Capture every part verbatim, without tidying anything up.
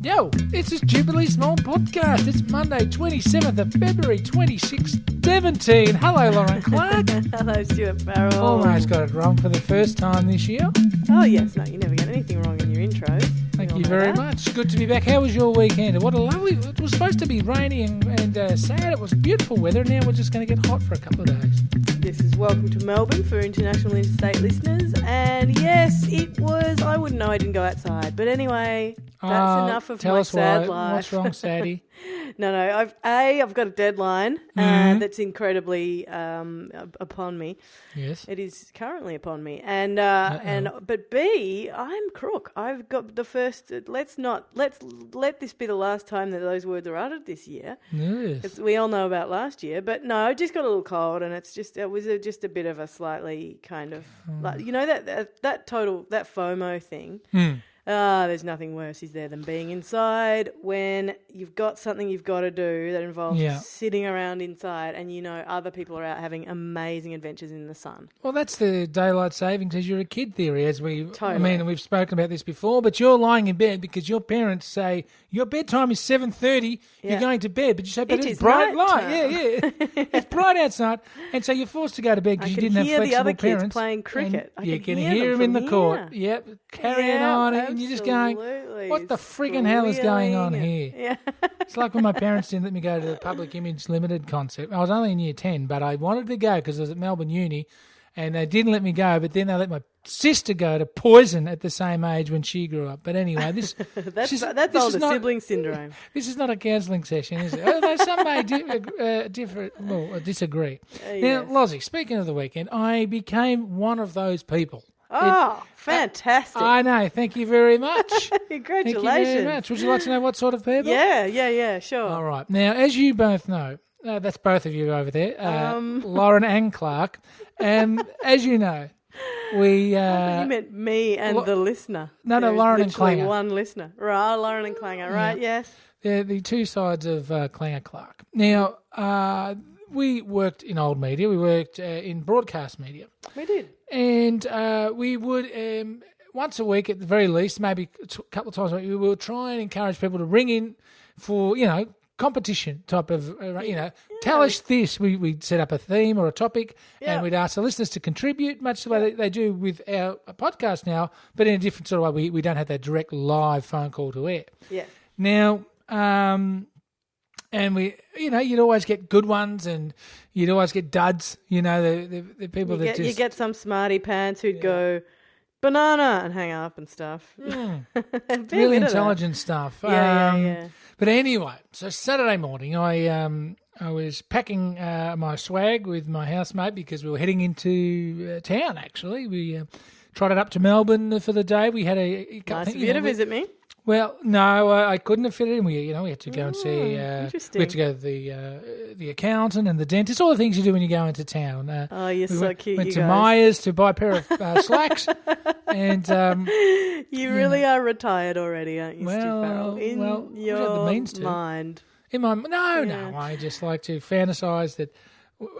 Yo, it's the Jubilee Small Podcast. It's Monday, twenty-seventh of February, twenty seventeen. Hello, Lauren Clark. Hello, Stuart Farrell. Almost got it wrong for the first time this year. Oh, yes. No, you never get anything wrong in your intros. Thank you very much. Good to be back. How was your weekend? What a lovely... It was supposed to be rainy and, and uh, sad. It was beautiful weather. Now we're just going to get hot for a couple of days. This is Welcome to Melbourne for international interstate listeners. And yes, it was... I wouldn't know. I didn't go outside. But anyway... That's uh, enough of my sad why. life. What's wrong, Sadie? no, no. I've, a, I've got a deadline mm-hmm. uh, that's incredibly um, upon me. Yes, it is currently upon me, and uh, and but B, I'm crook. I've got the first. Let's not let's let this be the last time that those words are uttered this year. Yes, we all know about last year, but no, I just got a little cold, and it's just it was a, just a bit of a slightly kind of mm. like, you know that, that that total that FOMO thing. Mm. Ah, there's nothing worse, is there, than being inside when you've got something you've got to do that involves yeah. sitting around inside and you know other people are out having amazing adventures in the sun. Well, that's the daylight savings as you're a kid theory, as we totally. I mean, we've spoken about this before, but you're lying in bed because your parents say your bedtime is seven thirty, yeah. you're going to bed, but you say, but it it's bright light. Time. Yeah, yeah. It's bright outside. And so you're forced to go to bed because you didn't have flexible parents. I could hear the other kids playing cricket. I you can hear, hear them, them in the here. court. Yep, carrying yeah, on and you're just going, what the friggin' hell is going on here? Yeah. It's like when my parents didn't let me go to the Public Image Limited concert. I was only in year ten, but I wanted to go because I was at Melbourne Uni, and they didn't let me go, but then they let my sister go to Poison at the same age when she grew up. But anyway, this that's, she's, that's this older not, sibling syndrome. This is not a counselling session, is it? Although some may di- uh, differ, well, disagree. Uh, yes. Now, Lozzie, speaking of the weekend, I became one of those people. Oh, it, fantastic. Uh, I know. Thank you very much. Congratulations. Thank you very much. Would you like to know what sort of people? Yeah, yeah, yeah, sure. All right. Now, as you both know, uh, that's both of you over there, uh, um. Lauren and Clark, um, as you know, we... Uh, oh, you meant me and lo- the listener. No, no, Lauren and Clanger. One listener. Right, Lauren and Clanger, right, yeah. yes. They're the two sides of uh, Clanger Clark. Now, uh, we worked in old media. We worked uh, in broadcast media. We did. And uh, we would, um, once a week at the very least, maybe a t- couple of times a week, we will try and encourage people to ring in for, you know, competition type of, uh, you know, yeah. tell us this. We, we'd set up a theme or a topic yeah. and we'd ask the listeners to contribute, much the way they, they do with our podcast now, but in a different sort of way. We, we don't have that direct live phone call to air. Yeah. Now, um, and we, you know, you'd always get good ones and you'd always get duds, you know, the, the, the people you that get, just... You get some smarty pants who'd yeah. go, banana, and hang up and stuff. Mm. Really intelligent stuff. Yeah, um, yeah, yeah. But anyway, so Saturday morning I um I was packing uh, my swag with my housemate because we were heading into uh, town, actually. We uh, trotted up to Melbourne for the day. We had a... a nice of you to visit me. Well, no, I, I couldn't have fit it in. We, you know, we had to go and see. Uh, we had to go to the uh, the accountant and the dentist. All the things you do when you go into town. Uh, oh, you're we so went, cute. Went you to guys. Myers to buy a pair of uh, slacks, and um, you, you really know. Are retired already, aren't you, well, Stu Farrell? In well, your the means to. mind, in my no, yeah. no, I just like to fantasize that.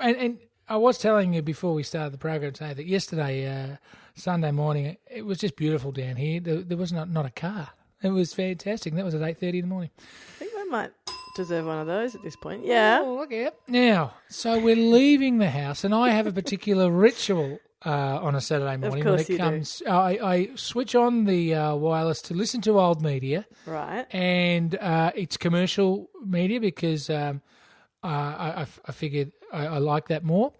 And, and I was telling you before we started the program today that yesterday, uh, Sunday morning, it was just beautiful down here. There, there was not, not a car. It was fantastic. That was at eight thirty in the morning. I think I might deserve one of those at this point. Yeah. Oh, look out. Now, so we're leaving the house, and I have a particular ritual uh, on a Saturday morning. Of course when it you comes, do. I, I switch on the uh, wireless to listen to old media. Right. And uh, it's commercial media because um, uh, I, I figured I, I like that more.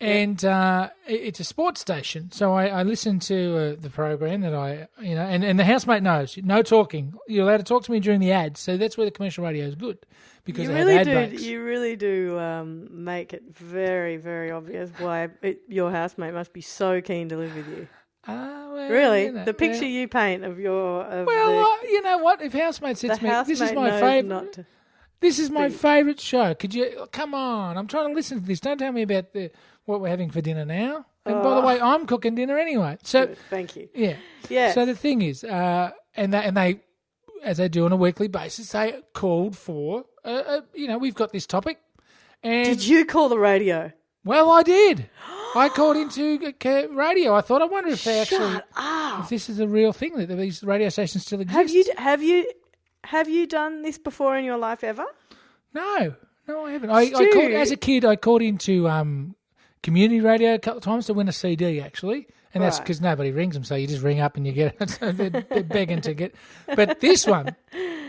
And uh, it's a sports station, so I, I listen to uh, the program that I, you know, and, and the housemate knows, no talking. You're allowed to talk to me during the ads, so that's where the commercial radio is good because you really ad do, breaks. You really do um, make it very, very obvious why it, your housemate must be so keen to live with you. Uh, well, really, you know, the picture well, you paint of your of well, the, uh, you know what? If housemate sits me, housemate this is my favourite. This is my favourite show. Could you come on? I'm trying to listen to this. Don't tell me about the what we're having for dinner now. And oh. by the way, I'm cooking dinner anyway. So good. Thank you. Yeah, yeah. So the thing is, uh, and they, and they, as they do on a weekly basis, they called for, uh, uh, you know, we've got this topic. And did you call the radio? Well, I did. I called into radio. I thought, I wonder if they Shut actually, up. if this is a real thing that these radio stations still exist. Have you? Have you? Have you done this before in your life ever? No, no, I haven't. I, I called, as a kid, I called into um, community radio a couple of times to win a C D, actually. And right. that's because nobody rings them, so you just ring up and you get it. So they're, they're begging to get. But this one,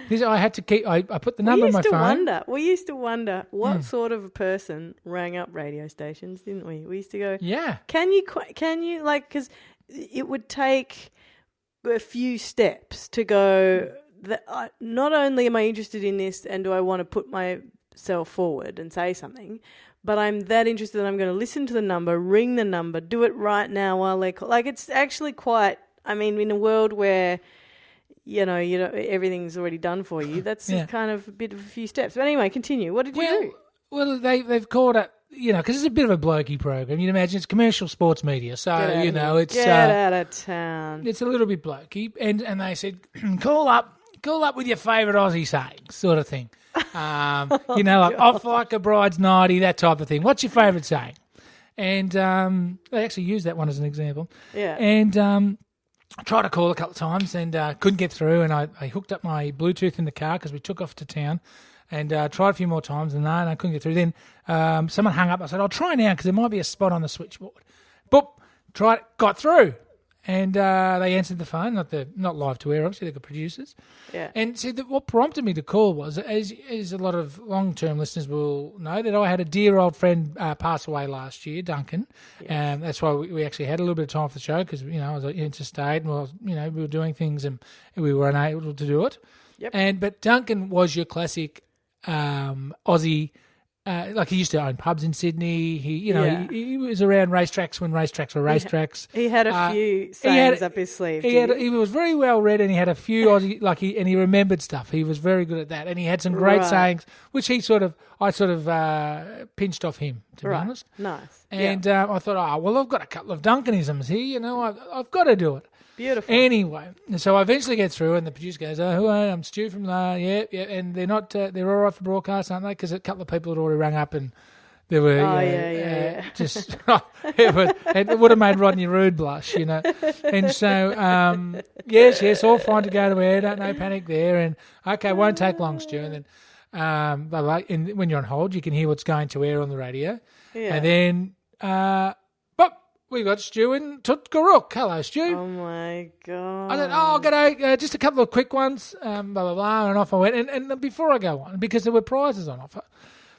this I had to keep. I, I put the number on my phone. Wonder, we used to wonder what mm. sort of a person rang up radio stations, didn't we? We used to go, yeah. Can you? Can you like? Because it would take a few steps to go. That I, not only am I interested in this, and do I want to put myself forward and say something. But I'm that interested that I'm going to listen to the number, ring the number, do it right now while they call. Like, it's actually quite, I mean, in a world where, you know, you know everything's already done for you, that's yeah. kind of a bit of a few steps. But anyway, continue. What did you well, do? Well, they, they've called it, you know, because it's a bit of a blokey program. You'd imagine it's commercial sports media. So, you know, it's. Get uh, out of town. It's a little bit blokey. And, and they said, call up, call up with your favourite Aussie saying, sort of thing. Um, you know, like off like a bride's nighty, that type of thing. What's your favourite saying? And um, they actually used that one as an example. Yeah. And um, I tried to call a couple of times and uh, couldn't get through. And I, I hooked up my Bluetooth in the car because we took off to town and uh, tried a few more times and, uh, and I couldn't get through. Then um, someone hung up. I said, I'll try now because there might be a spot on the switchboard. Boop, tried, got through. And uh, they answered the phone, not the not live to air, obviously, they're the producers. Yeah. And see, that what prompted me to call was, as, as a lot of long-term listeners will know, that I had a dear old friend uh, pass away last year, Duncan. Yeah. Um, that's why we, we actually had a little bit of time for the show because, you know, I was interstate and, well, you know, we were doing things and we were unable to do it. Yep. And but Duncan was your classic um, Aussie. Uh, like he used to own pubs in Sydney. He, you know, yeah. he, he was around racetracks when racetracks were racetracks. He, he had a uh, few sayings had, up his sleeve. He, had, he was very well read, and he had a few Aussie like he and he remembered stuff. He was very good at that, and he had some great right. sayings, which he sort of I sort of uh, pinched off him to right. be honest. Nice. And yeah. uh, I thought, oh well, I've got a couple of Duncanisms here. You know, I've, I've got to do it. Beautiful. Anyway, so I eventually get through, and the producer goes, "Oh, who are you? I'm Stu from uh, yeah, yeah." And they're not—they're uh, they're all right for broadcast, aren't they? Because a couple of people had already rang up, and they were, oh, you know, yeah, yeah, uh, yeah. just it, was, it would have made Rodney Roode blush, you know. And so, um, yes, yes, all fine to go to air. Don't no panic there, and okay, won't take long, Stu. And then, um, but like, and when you're on hold, you can hear what's going to air on the radio, yeah. and then. Uh, We've got Stu in Tutkarook. Hello, Stu. Oh, my God. I said, oh, g'day, uh, just a couple of quick ones, um, blah, blah, blah, and off I went. And, and before I go on, because there were prizes on offer,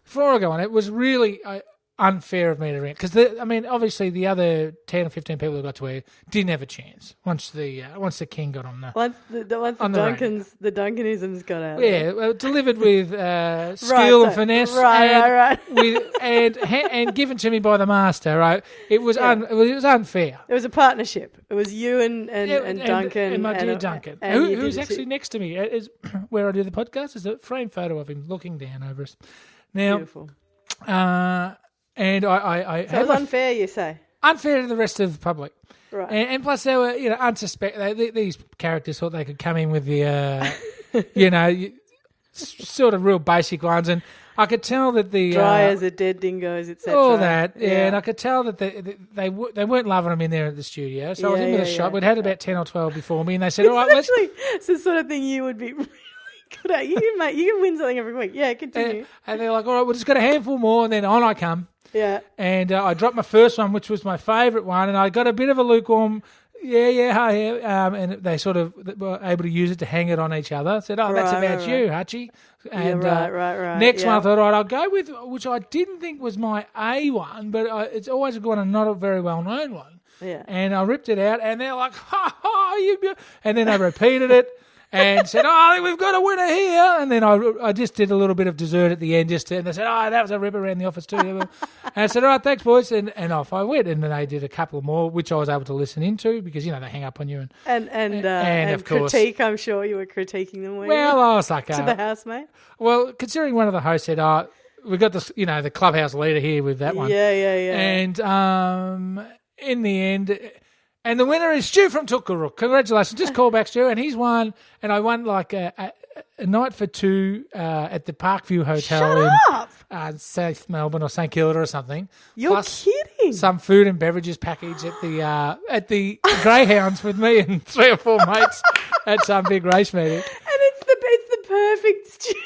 before I go on, it was really uh, unfair of me to ring. Because, I mean, obviously the other ten or fifteen people who got to air didn't have a chance once the uh, once the king got on the Once the, the, once on the, Duncans, the Duncanisms got out. Yeah, well, delivered with uh, skill right, so, and finesse. Right, and, right, right. With, and and given to me by the master, right? It was yeah. un, it was unfair. It was a partnership. It was you and, and, yeah, and, and Duncan and my dear and, Duncan, and who, who's actually too. next to me, is where I do the podcast. Is a frame photo of him looking down over us. Now, beautiful. Uh, and I, I, I so it was unfair, f- you say? Unfair to the rest of the public. Right. And, and plus, they were, you know, unsuspecting. These characters thought they could come in with the, uh, you know, you, sort of real basic ones, and I could tell that the dry uh, as a dead dingoes, et cetera. All that, yeah. yeah. And I could tell that they they, they, w- they weren't loving them in there at the studio. So yeah, I was in yeah, the shop. Yeah. We'd had about ten or twelve before me, and they said, it's "All right, actually, let's." It's the sort of thing you would be really good at. You can make, you can win something every week. Yeah, continue. And, and they're like, "All right, we'll just got a handful more," and then on I come. Yeah. And uh, I dropped my first one, which was my favourite one, and I got a bit of a lukewarm. Yeah, yeah, hi, yeah. Um, and they sort of were able to use it to hang it on each other. I said, oh, right, that's about right, you, Hutchie. And yeah, right, uh, right, right. Next yeah. one I thought, all right, I'll go with, which I didn't think was my A one, but I, it's always a good one and not a very well-known one. Yeah. And I ripped it out, and they're like, ha, ha, you be-. And then I repeated it and said, oh, we've got a winner here. And then I, I just did a little bit of dessert at the end, just to, and they said, oh, that was a rip around the office too. And I said, all right, thanks, boys. And, and off I went. And then they did a couple more, which I was able to listen into because, you know, they hang up on you. And and, and, and, uh, and, and of course, critique, I'm sure you were critiquing them. Were well, you? I was like, uh, to the housemate. Well, considering one of the hosts said, oh, we've got this, you know, the clubhouse leader here with that one. Yeah, yeah, yeah. And um, in the end, and the winner is Stu from Tutkarook. Congratulations. Just call back, Stu. And he's won. And I won like a, a, a night for two uh, at the Parkview Hotel Shut in up. Uh, South Melbourne or St Kilda or something. You're plus kidding. Some food and beverages package at the uh, at the Greyhounds with me and three or four mates at some big race meeting. And it's the, it's the perfect student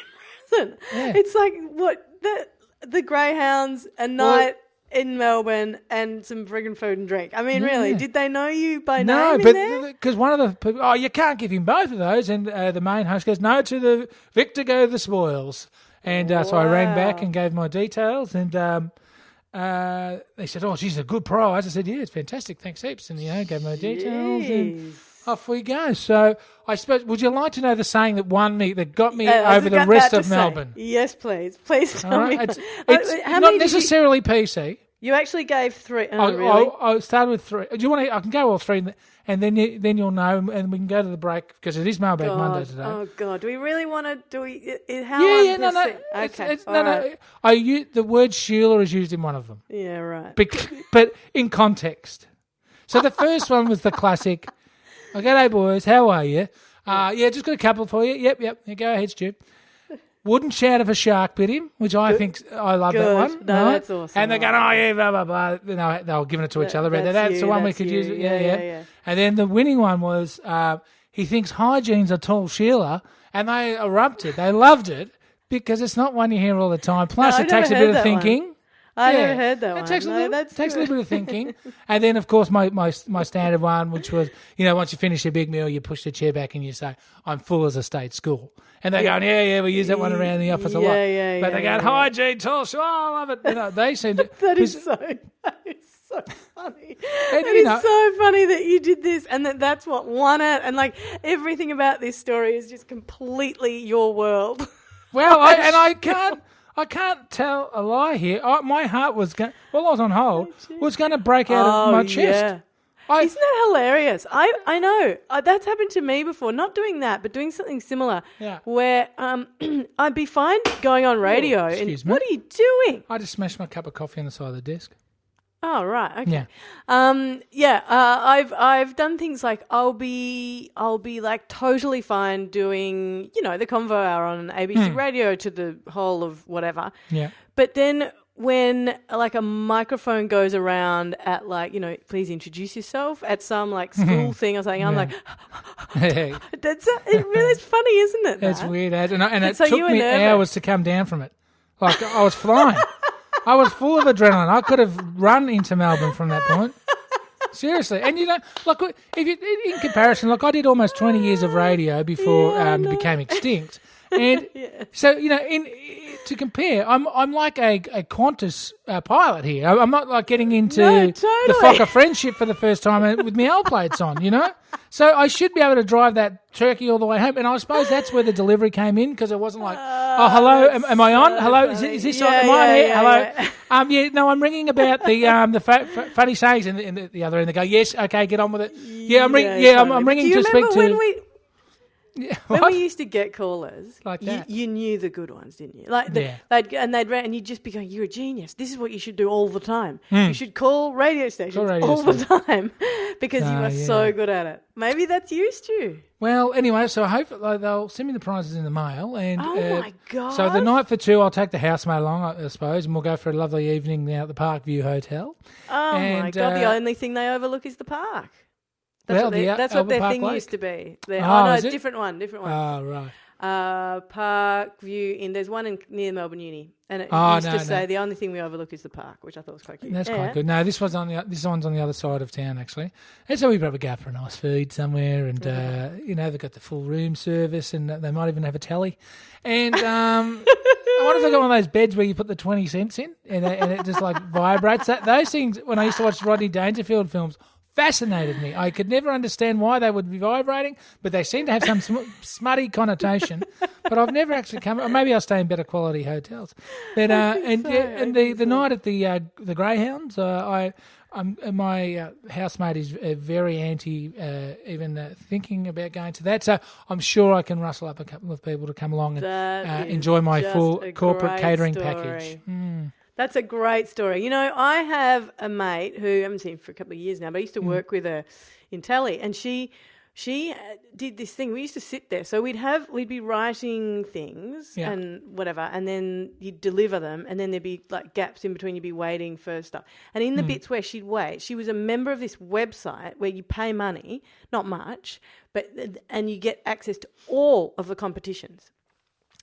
present. Yeah. It's like what the the Greyhounds, a night well, in Melbourne, and some friggin' food and drink. I mean, yeah. really, did they know you by no, name? No, but because one of the people, oh, you can't give him both of those. And uh, the main host goes, "No, to the victor go the spoils." And uh, wow. so I rang back and gave my details, and um, uh, they said, "Oh, she's a good prize." I said, "Yeah, it's fantastic. Thanks heaps." And you know, gave my Jeez. details, and off we go. So I suppose, would you like to know the saying that won me, that got me uh, over the rest of Melbourne? Say, yes, please, please tell right. me. It's, it's uh, not necessarily you, P C. You actually gave three. Oh, I, really? I, I started with three. Do you want to? I can go all three. And then, you, then you'll know, and we can go to the break because it is Mailbag God. Monday today. Oh God, do we really want to? Do we? It, it, how? Yeah, yeah, no, no, it? It's, okay, it's, no, right. no. I use, the word Sheila is used in one of them. Yeah, right. Be, but in context. So the first one was the classic. Oh, g'day, boys. How are you? Uh, yeah, just got a couple for you. Yep, yep. Yeah, go ahead, Stu. Wouldn't shout if a shark bit him, which I Good. think I love Good. that one. No, no, that's awesome. And they're going, oh, yeah, blah, blah, blah. You know, they were giving it to each that, other about that. That's, that's you, the one that's we could you. use. Yeah yeah, yeah, yeah. And then the winning one was uh, he thinks hygiene's a tall Sheila, and they erupted. They loved it because it's not one you hear all the time. Plus, no, it takes a bit of thinking. One. I yeah. never heard that it one. Takes no, little, that's it takes true. a little bit of thinking. And then, of course, my, my my standard one, which was, you know, once you finish your big meal, you push the chair back and you say, "I'm full as a state school." And they're yeah. going, yeah, yeah, we use that one around the office yeah, a lot. Yeah, but yeah, they go, hygiene, tall, so I love it. You know, they seem to, that is so that is so funny. It is know, so funny that you did this and that that's what won it. And, like, everything about this story is just completely your world. Well, I, and I can't. I can't tell a lie here. I, my heart was going, while I was on hold, oh, was going to break out oh, of my chest. Yeah. I, Isn't that hilarious? I, I know. I, that's happened to me before. Not doing that, but doing something similar yeah. where um, I'd be fine going on radio. Oh, excuse and, me. What are you doing? I just smashed my cup of coffee on the side of the desk. Oh, right. Okay. Yeah. Um, yeah. Uh, I've I've done things like I'll be I'll be like totally fine doing, you know, the convo hour on A B C mm. radio to the whole of whatever. Yeah. But then when like a microphone goes around at like, you know, please introduce yourself at some like school thing or something, I'm yeah. like, hey. That's a, it really is funny, isn't it? That's that? weird. And, I, and it so took me nervous. hours to come down from it. Like I was flying. I was full of adrenaline. I could have run into Melbourne from that point. Seriously. And, you know, look, if you, in comparison, look, I did almost twenty years of radio before yeah, um, it became extinct. And yeah. so, you know, in, in, to compare, I'm I'm like a, a Qantas uh, pilot here. I, I'm not like getting into no, totally. the Fokker Friendship for the first time with my L plates on, you know. So I should be able to drive that turkey all the way home. And I suppose that's where the delivery came in because it wasn't like, uh, oh, hello, am, am I on? So hello, is, is this yeah, on? Am yeah, I here? Yeah, hello? Yeah. Um, yeah, no, I'm ringing about the um the fa- fa- funny sayings in the, in the, the other end. They go, yes, okay, get on with it. Yeah, I'm, ring- yeah, yeah, I'm, I'm ringing to speak to... When we- Yeah, when we used to get callers, like you, you knew the good ones, didn't you? Like, the, yeah. they'd, and they'd and you'd just be going, "You're a genius. This is what you should do all the time. Mm. You should call radio stations call radio all stations. the time because oh, you are yeah. so good at it." Maybe that's used to you. Well, anyway, so hopefully they'll send me the prizes in the mail. And oh uh, my god! So the night for two, I'll take the housemaid along, I, I suppose, and we'll go for a lovely evening now at the Parkview Hotel. Oh and, my god! Uh, the only thing they overlook is the park. That's well, what, they, the, that's what their Park thing Lake. used to be. Their, oh, oh, no, different one, different one. Oh, right. Uh, Parkview Inn. There's one in, near Melbourne Uni. And it oh, used no, to no. say the only thing we overlook is the park, which I thought was quite cute. That's yeah. quite good. No, this, was on the, this one's on the other side of town, actually. And so we probably go for a nice food somewhere and, mm-hmm. uh, you know, they've got the full room service and they might even have a telly. And um, I wonder if they've got one of those beds where you put the twenty cents in and, they, and it just, like, vibrates. That, those things, when I used to watch Rodney Dangerfield films, fascinated me. I could never understand why they would be vibrating, but they seem to have some sm- smutty connotation. But I've never actually come. Or maybe I'll stay in better quality hotels. But uh, and so, yeah, and the, the so. night at the uh, the Greyhounds, uh, I I'm, my uh, housemate is uh, very anti uh, even uh, thinking about going to that. So I'm sure I can rustle up a couple of people to come along and uh, enjoy my full corporate catering story. package. Mm. That's a great story. You know, I have a mate who I haven't seen for a couple of years now, but I used to mm. work with her in telly, and she she did this thing. We used to sit there, so we'd have we'd be writing things yeah. and whatever, and then you'd deliver them, and then there'd be like gaps in between. You'd be waiting for stuff, and in the mm. bits where she'd wait, she was a member of this website where you pay money, not much, but and you get access to all of the competitions.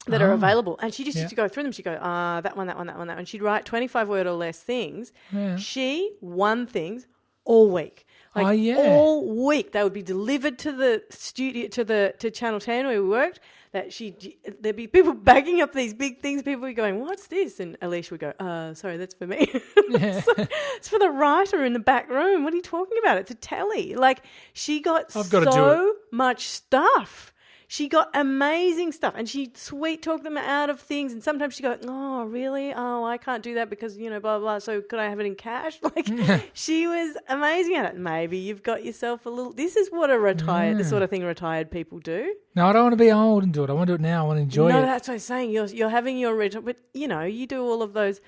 that oh. are available. And she just yeah. used to go through them. She'd go, ah, oh, that one, that one, that one, that one. She'd write twenty-five word or less things. Yeah. She won things all week. Like oh, yeah. all week they would be delivered to the studio, to the to Channel ten where we worked. That she, there'd be people bagging up these big things. People would be going, "What's this?" And Alicia would go, "Uh, sorry, that's for me. Yeah. so, it's for the writer in the back room. What are you talking about? It's a telly." Like she got I've got so much stuff. She got amazing stuff, and she sweet talked them out of things. And sometimes she go, "Oh, really? Oh, I can't do that because you know, blah blah. So could I have it in cash?" Like she was amazing at it. Maybe you've got yourself a little. This is what a retired, yeah. the sort of thing retired people do. No, I don't want to be old and do it. I want to do it now. I want to enjoy no, it. No, that's what I'm saying. You're you're having your retire, but you know, you do all of those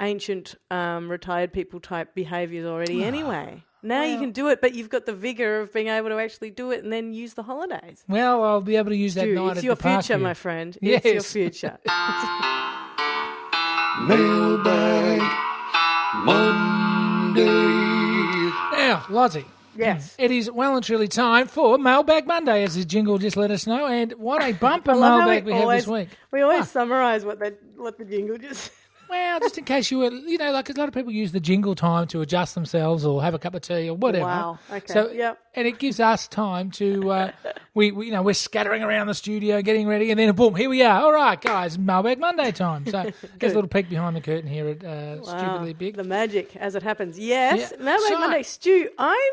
ancient um, retired people type behaviours already oh. anyway. Now well, you can do it, but you've got the vigour of being able to actually do it and then use the holidays. Well, I'll be able to use Stu, that night at the park. It's your future, my friend. Yes. It's your future. Mailbag Monday. Now, Lottie. Yes. It is well and truly time for Mailbag Monday, as the jingle just let us know. And what a bumper mailbag we, we always, have this week. We always ah. summarise what the, what the jingle just well, just in case you were, you know, like a lot of people use the jingle time to adjust themselves or have a cup of tea or whatever. Wow, okay, so, yep. And it gives us time to, uh, we, we, you know, we're scattering around the studio, getting ready, and then boom, here we are. All right, guys, Mailbag Monday time. So there's a little peek behind the curtain here at uh, wow, Stupidly Big. The magic as it happens. Yes, yeah. Mailbag so, Monday. Stu, I'm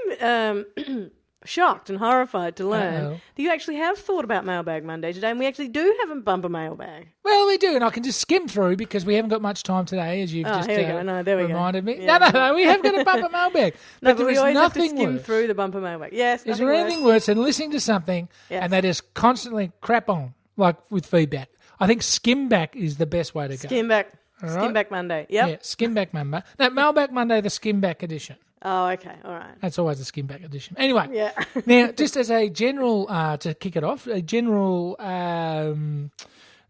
um, shocked and horrified to learn uh-oh. that you actually have thought about Mailbag Monday today, and we actually do have a bumper mailbag. Well, we do, and I can just skim through because we haven't got much time today, as you've oh, just uh, no, there we reminded go. me. Yeah. No, no, no, we have got a bumper mailbag. no, but, but there we is always nothing have to skim worse. through the bumper mailbag. Yes, is there worse. anything worse than listening to something yes. and they just constantly crap on, like with feedback? I think skim back is the best way to go. Skim back. All right? Skim back Monday. Yep. Yeah, skim back Monday. No, Mailbag Monday, the skim back edition. Oh, okay, all right. That's always a skin back edition. Anyway, yeah. Now, just as a general, uh, to kick it off, a general um,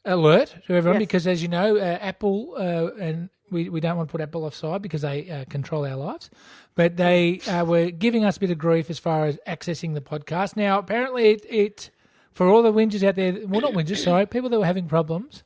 alert to everyone, yes. because as you know, uh, Apple, uh, and we, we don't want to put Apple offside because they uh, control our lives, but they uh, were giving us a bit of grief as far as accessing the podcast. Now, apparently it... it for all the whingers out there, well, not whingers, sorry, people that were having problems.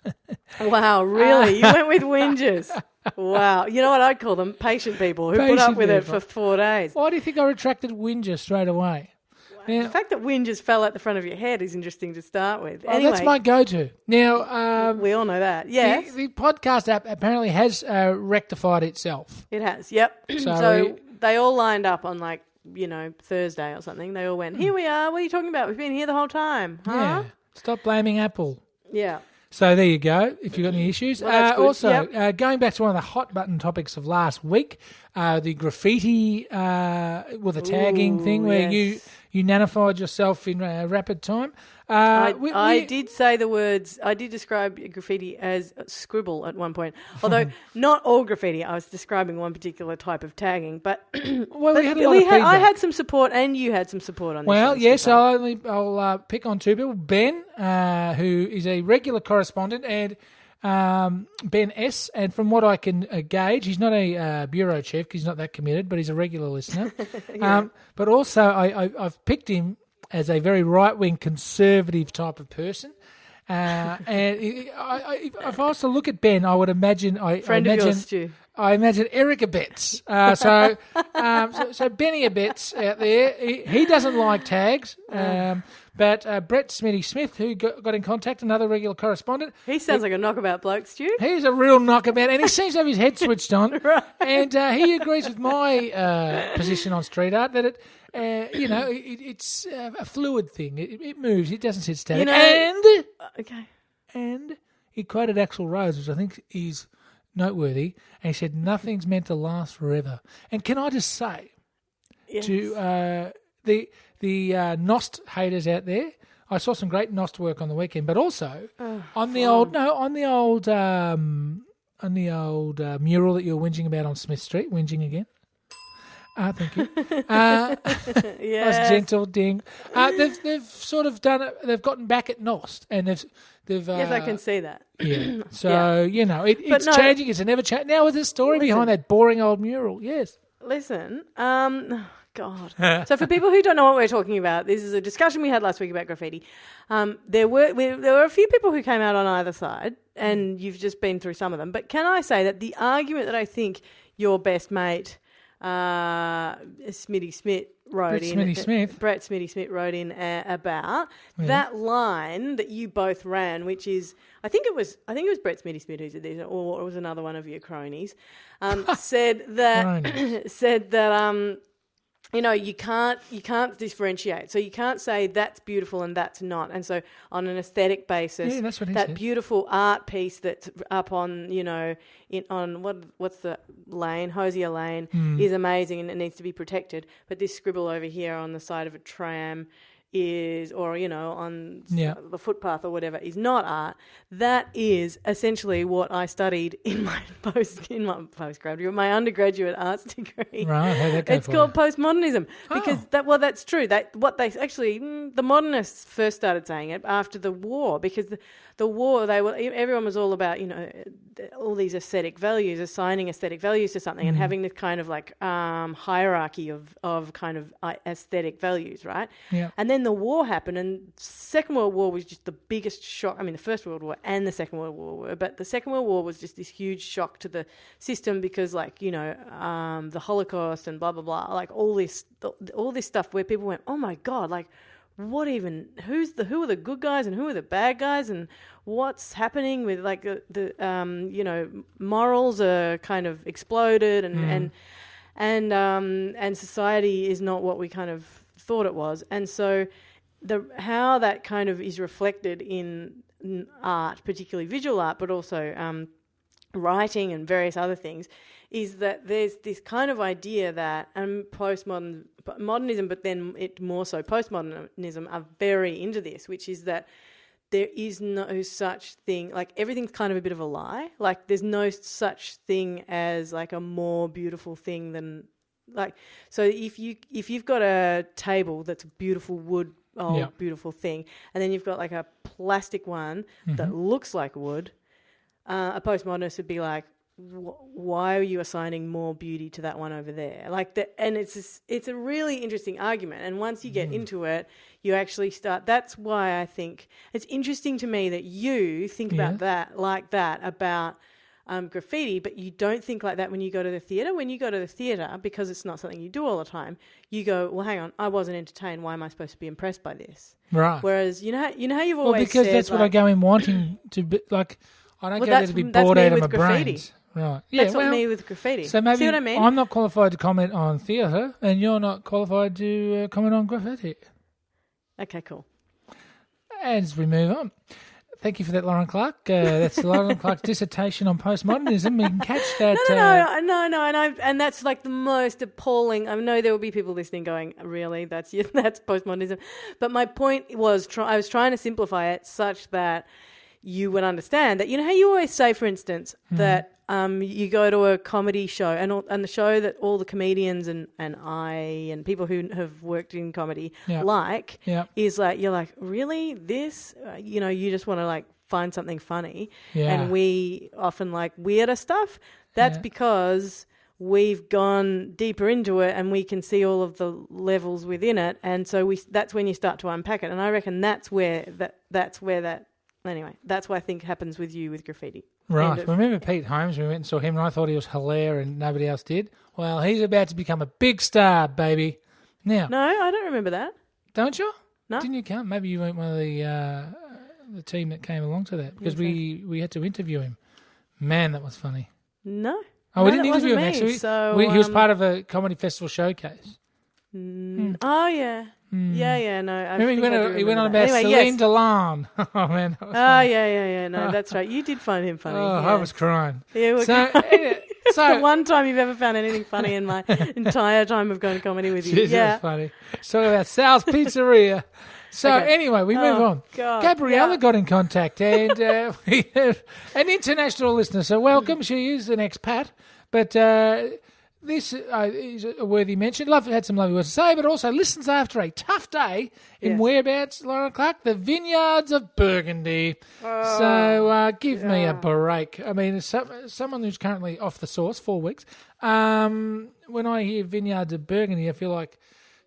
Wow, really? You went with whingers? Wow. You know what I'd call them? Patient people who patient put up with people. it for four days. Why do you think I retracted whinger straight away? Wow. Now, the fact that whingers fell out the front of your head is interesting to start with. Well, anyway, that's my go-to. Now, um, we all know that, yes. The, the podcast app apparently has uh, rectified itself. It has, yep. so so they all lined up on like, you know, Thursday or something, they all went, here we are, what are you talking about? We've been here the whole time. Huh? Yeah. Stop blaming Apple. Yeah. So there you go, if you've got any issues. Well, uh, also, yep. uh, going back to one of the hot button topics of last week, uh, the graffiti, uh, well, the tagging Ooh, thing where yes. you, you nanified yourself in uh, rapid time. Uh, I, we, we, I did say the words, I did describe graffiti as scribble at one point, although not all graffiti. I was describing one particular type of tagging, but, well, but we had a lot we of had, I had some support and you had some support on this. Well, yes, so I'll, only, I'll uh, pick on two people. Ben, uh, who is a regular correspondent, and um, Ben S., and from what I can uh, gauge, he's not a uh, bureau chief because he's not that committed, but he's a regular listener. yeah. um, but also I, I, I've picked him as a very right-wing conservative type of person. Uh, and I, I, if I was to look at Ben, I would imagine... I, Friend I imagine, of yours, Stu. I imagine Erica Betts. Uh, so, um, so so Benny Betts out there, he, he doesn't like tags. Um, but uh, Brett Smitty Smith, who got, got in contact, another regular correspondent. He sounds he, like a knockabout bloke, Stu. He's a real knockabout, and he seems to have his head switched on. right. And uh, he agrees with my uh, position on street art that it... Uh, you know, it, it's uh, a fluid thing. It, it moves. It doesn't sit static. You know, and okay, and he quoted Axl Rose, which I think is noteworthy, and he said, "Nothing's meant to last forever." And can I just say yes. to uh, the the uh, Nost haters out there, I saw some great Nost work on the weekend, but also oh, on the fun. old no, on the old um, on the old uh, mural that you're whinging about on Smith Street, whinging again. Ah, uh, thank you. Uh, yes. That was gentle ding. Uh, they've they've sort of done it. They've gotten back at Nost, and they've they've. Uh, yes, I can see that. Yeah. So yeah. you know, it, it's no, changing. It's a never change. Now with this story listen, behind that boring old mural. Yes. Listen, um, God. So for people who don't know what we're talking about, this is a discussion we had last week about graffiti. Um, there were we, there were a few people who came out on either side, and you've just been through some of them. But can I say that the argument that I think your best mate, uh, Smitty Smith, wrote Brett in Smitty Smith. Brett Smitty Smith wrote in uh, about yeah. that line that you both ran, which is I think it was I think it was Brett Smitty Smith who said this, or it was another one of your cronies, um, said that said that um, you know you can't you can't differentiate, so you can't say that's beautiful and that's not, and so on an aesthetic basis, yeah, that's what he that said. Beautiful art piece that's up on you know in on what what's the lane Hosier Lane mm. is amazing and it needs to be protected, but this scribble over here on the side of a tram is or you know on yeah. the footpath or whatever is not art. That is essentially what I studied in my post in my postgraduate my undergraduate arts degree. Right, how'd that go it's for called you? Postmodernism because oh. that well that's true. That what they actually the modernists first started saying it after the war because the, the war they were everyone was all about you know all these aesthetic values assigning aesthetic values to something mm. and having this kind of like um, hierarchy of of kind of aesthetic values right yeah and then. The war happened, and Second World War was just the biggest shock. I mean, the First World War and the Second World War were, but the Second World War was just this huge shock to the system because, like, you know, um, the Holocaust and blah blah blah, like all this, all this stuff where people went, "Oh my God!" Like, what even? Who's the who are the good guys and who are the bad guys, and what's happening with like the, the um, you know morals are kind of exploded, and mm. and and um, and society is not what we kind of. Thought it was, and so the how that kind of is reflected in art, particularly visual art, but also um, writing and various other things, is that there's this kind of idea that and postmodern modernism, but then it more so postmodernism are very into this, which is that there is no such thing like everything's kind of a bit of a lie. Like there's no such thing as like a more beautiful thing than. Like so, if you if you've got a table that's a beautiful wood, oh yeah. beautiful thing, and then you've got like a plastic one mm-hmm. that looks like wood, uh, a postmodernist would be like, wh- why are you assigning more beauty to that one over there? Like that, and it's just, it's a really interesting argument. And once you get mm. into it, you actually start. That's why I think it's interesting to me that you think yeah. about that like that about. Um, graffiti, but you don't think like that when you go to the theatre. When you go to the theatre, because it's not something you do all the time, you go, well, hang on, I wasn't entertained. Why am I supposed to be impressed by this? Right. Whereas, you know how, you know how you've always well, because said, that's like, what I go in wanting to be, like, I don't well, go there to be bored out of my brains. Right. Yeah, that's well, what me with graffiti. So maybe See what I mean? I'm not qualified to comment on theatre and you're not qualified to uh, comment on graffiti. Okay, cool. As we move on. Thank you for that, Lauren Clark. Uh, that's Lauren Clark's dissertation on postmodernism. You can catch that. No, no, uh, no, no, no, and I and that's like the most appalling. I know there will be people listening going, "Really? That's that's postmodernism." But my point was, try, I was trying to simplify it such that you would understand that. You know how you always say, for instance, mm-hmm. that um, you go to a comedy show and all, and the show that all the comedians and, and I and people who have worked in comedy yeah. like yeah. is like you're like really this uh, you know you just want to like find something funny yeah. and we often like weirder stuff. That's yeah. because we've gone deeper into it and we can see all of the levels within it, and so we that's when you start to unpack it. And I reckon that's where that that's where that. Anyway, that's what I think happens with you with graffiti. Right. Of, Remember Pete Holmes? We went and saw him and I thought he was hilarious and nobody else did. Well, he's about to become a big star, baby. Now. No, I don't remember that. Don't you? No. Didn't you come? Maybe you weren't one of the uh, the team that came along to that because okay. we, we had to interview him. Man, that was funny. No. Oh, we no, didn't interview him, me, actually. So, we, um, he was part of a comedy festival showcase. Mm, mm. Oh, yeah. Mm. Yeah, yeah, no. I remember he went, remember he went on about anyway, Celine yes. Delon. Oh, man. Oh, funny. yeah, yeah, yeah. No, that's right. You did find him funny. Oh, yeah. I was crying. Yeah, we're so, crying. It's so, the one time you've ever found anything funny in my entire time of going to comedy with you. Jeez, yeah. That's funny. So about Sal's Pizzeria. So okay. anyway, we move oh, on. God. Gabriella yeah. got in contact and uh, we have an international listener. So welcome. She is an expat, but... Uh, this uh, is a worthy mention. Love had some lovely words to say, but also listens after a tough day in yeah. whereabouts, Lauren Clark? The vineyards of Burgundy. Oh, so uh, give yeah. me a break. I mean, so, someone who's currently off the sauce, four weeks, um, when I hear vineyards of Burgundy, I feel like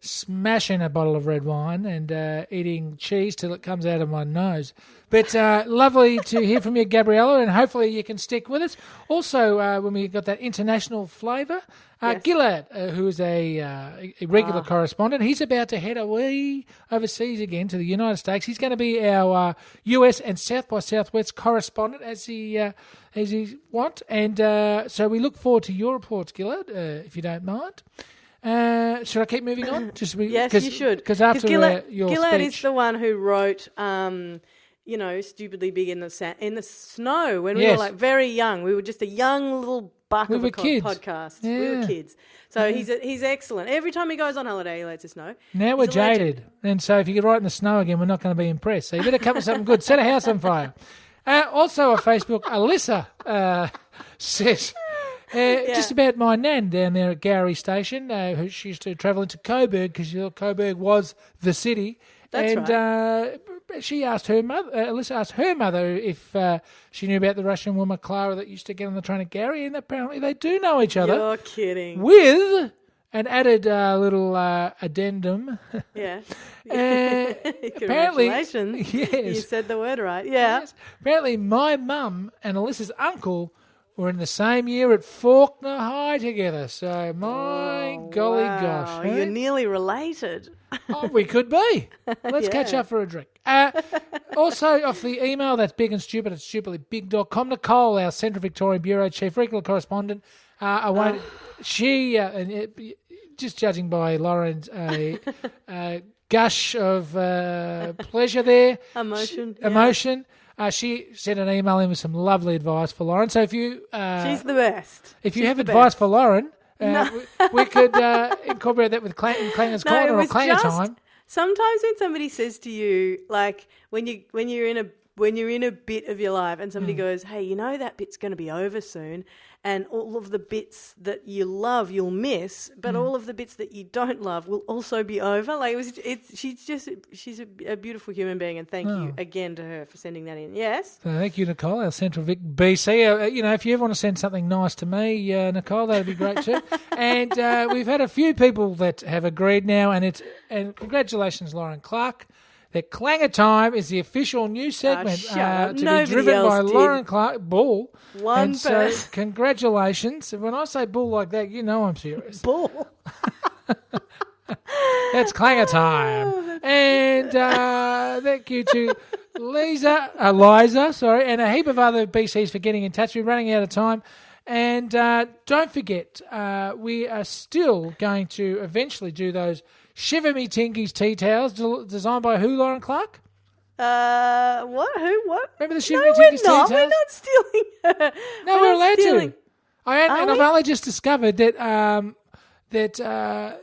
smashing a bottle of red wine and uh, eating cheese till it comes out of my nose. But uh, lovely to hear from you, Gabriella, and hopefully you can stick with us. Also, uh, when we got that international flavour, uh, yes. Gillard, uh, who is a, uh, a regular ah. correspondent, he's about to head away overseas again to the United States. He's going to be our uh, U S and South by Southwest correspondent, as he uh, as he want. And uh, so we look forward to your reports, Gillard, uh, if you don't mind. Uh, should I keep moving on? Just re- yes, you should. Because after Gillard, uh, your Gillard speech... is the one who wrote, um, you know, Stupidly Big in the sa- in the snow when we yes. were like very young. We were just a young little buck we of a co- podcast. Yeah. We were kids. So yeah. he's a, he's excellent. Every time he goes on holiday, he lets us know. Now he's we're jaded. And so if you could write in the snow again, we're not going to be impressed. So you better come with something good. Set a house on fire. Uh, also on Facebook, Alyssa uh, says... Uh, yeah. Just about my nan down there at Gary Station, uh, who she used to travel into Coburg because she thought Coburg was the city. That's and, right. Uh, she asked her mother, uh, Alyssa asked her mother if uh, she knew about the Russian woman Clara that used to get on the train at Gary, and apparently they do know each other. You're kidding. With an added uh, little uh, addendum. Yeah. uh, Congratulations. Yes. You said the word right. Yeah. Yes. Apparently my mum and Alyssa's uncle were in the same year at Faulkner High together. So, my oh, golly wow. gosh. Hey? You're nearly related. Oh, we could be. Let's yeah. catch up for a drink. Uh, also, off the email, that's big and stupid at stupidly big dot com. Nicole, our Central Victorian Bureau Chief, regular correspondent, uh, I won't, oh. she, uh, and it, just judging by Lauren's uh, uh, gush of uh, pleasure there, emotion. She, yeah. Emotion. Uh, she sent an email in with some lovely advice for Lauren. So if you... Uh, She's the best. If you She's have advice best. for Lauren, uh, no. we, we could uh, incorporate that with Clang- Clanger's no, Corner or Clanger Time. Sometimes when somebody says to you, like when, you, when you're in a when you're in a bit of your life and somebody mm. goes, hey, you know that bit's going to be over soon and all of the bits that you love you'll miss, but mm. all of the bits that you don't love will also be over. Like it was, it's, she's just she's a, a beautiful human being, and thank oh. you again to her for sending that in. Yes. So thank you, Nicole, our Central Vic B C. Uh, you know, if you ever want to send something nice to me, uh, Nicole, that would be great too. And uh, we've had a few people that have agreed now, and it's and congratulations, Lauren Clark. That Clanger Time is the official new segment oh, uh, to Nobody be driven by did. Lauren Clark Bull. One and person. So congratulations. When I say bull like that, you know I'm serious. Bull. That's Clanger Time. Oh, that's and uh, thank you to Lisa, Eliza, sorry, and a heap of other B Cs for getting in touch. We're running out of time. And uh, don't forget, uh, we are still going to eventually do those Shiver Me Tinkies tea towels de- designed by who, Lauren Clark? Uh, what? Who? What? Remember the Shiver no, Me Tinkies tea towels? No, we're not stealing her. No, we're, we're allowed stealing. to. I am, and we? I've only just discovered that um, that uh,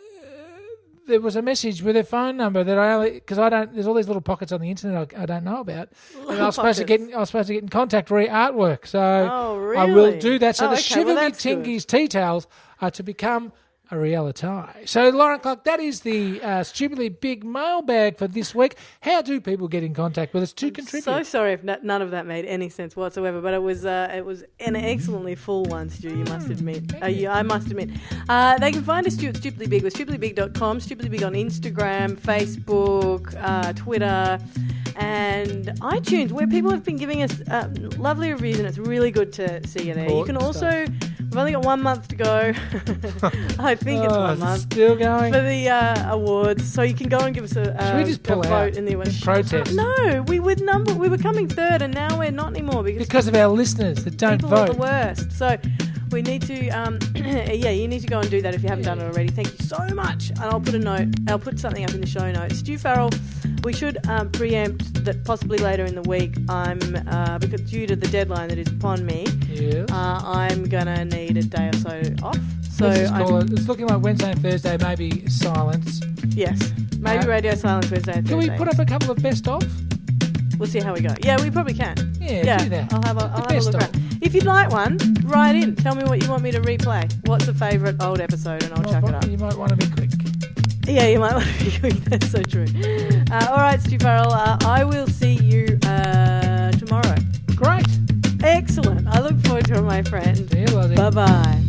there was a message with her phone number that I only because I don't. There's all these little pockets on the internet I, I don't know about. Little and I was pockets. supposed to get. In, I was supposed to get in contact re artwork. So oh, really? I will do that. So oh, the okay. Shiver well, Me Tinkies tea towels are to become a reality. So, Lauren Clark, that is the uh, Stupidly Big mailbag for this week. How do people get in contact with us to I'm contribute? So sorry if n- none of that made any sense whatsoever, but it was uh, it was an excellently full one, Stu, you must admit. Uh, you, I must admit. Uh, they can find us, Stu, at Stupidly Big with stupidly big dot com, Stupidly Big on Instagram, Facebook, uh, Twitter, and iTunes, where people have been giving us uh, lovely reviews, and it's really good to see you there. Important you can also... Stuff. We've only got one month to go. I think oh, it's one month. It's still going. For the uh, awards. So you can go and give us a, uh, we just pull a vote in the awards. Protest. No, we were number we were coming third and now we're not anymore because, because of our listeners that don't people vote. People are the worst. So we need to um, yeah, you need to go and do that if you haven't yeah. done it already. Thank you so much. And I'll put a note I'll put something up in the show notes. Stu Farrell, we should um, preempt that possibly later in the week I'm uh, because due to the deadline that is upon me, yes. uh, I'm gonna need a day or so off. So it. It's looking like Wednesday and Thursday, maybe silence. Yes, maybe uh, radio silence Wednesday and Thursday. Can we put up a couple of best of? We'll see how we go. Yeah, we probably can. Yeah, yeah. Do that. I'll have a, I'll have a look around. If you'd like one, write in. Tell me what you want me to replay. What's a favourite old episode, and I'll well, chuck it up. You might want to be quick. Yeah, you might want to be quick. That's so true. Uh, all right, Stu Farrell, uh, I will see you uh, tomorrow. Great. Excellent. I look forward to it, my friend. Bye-bye.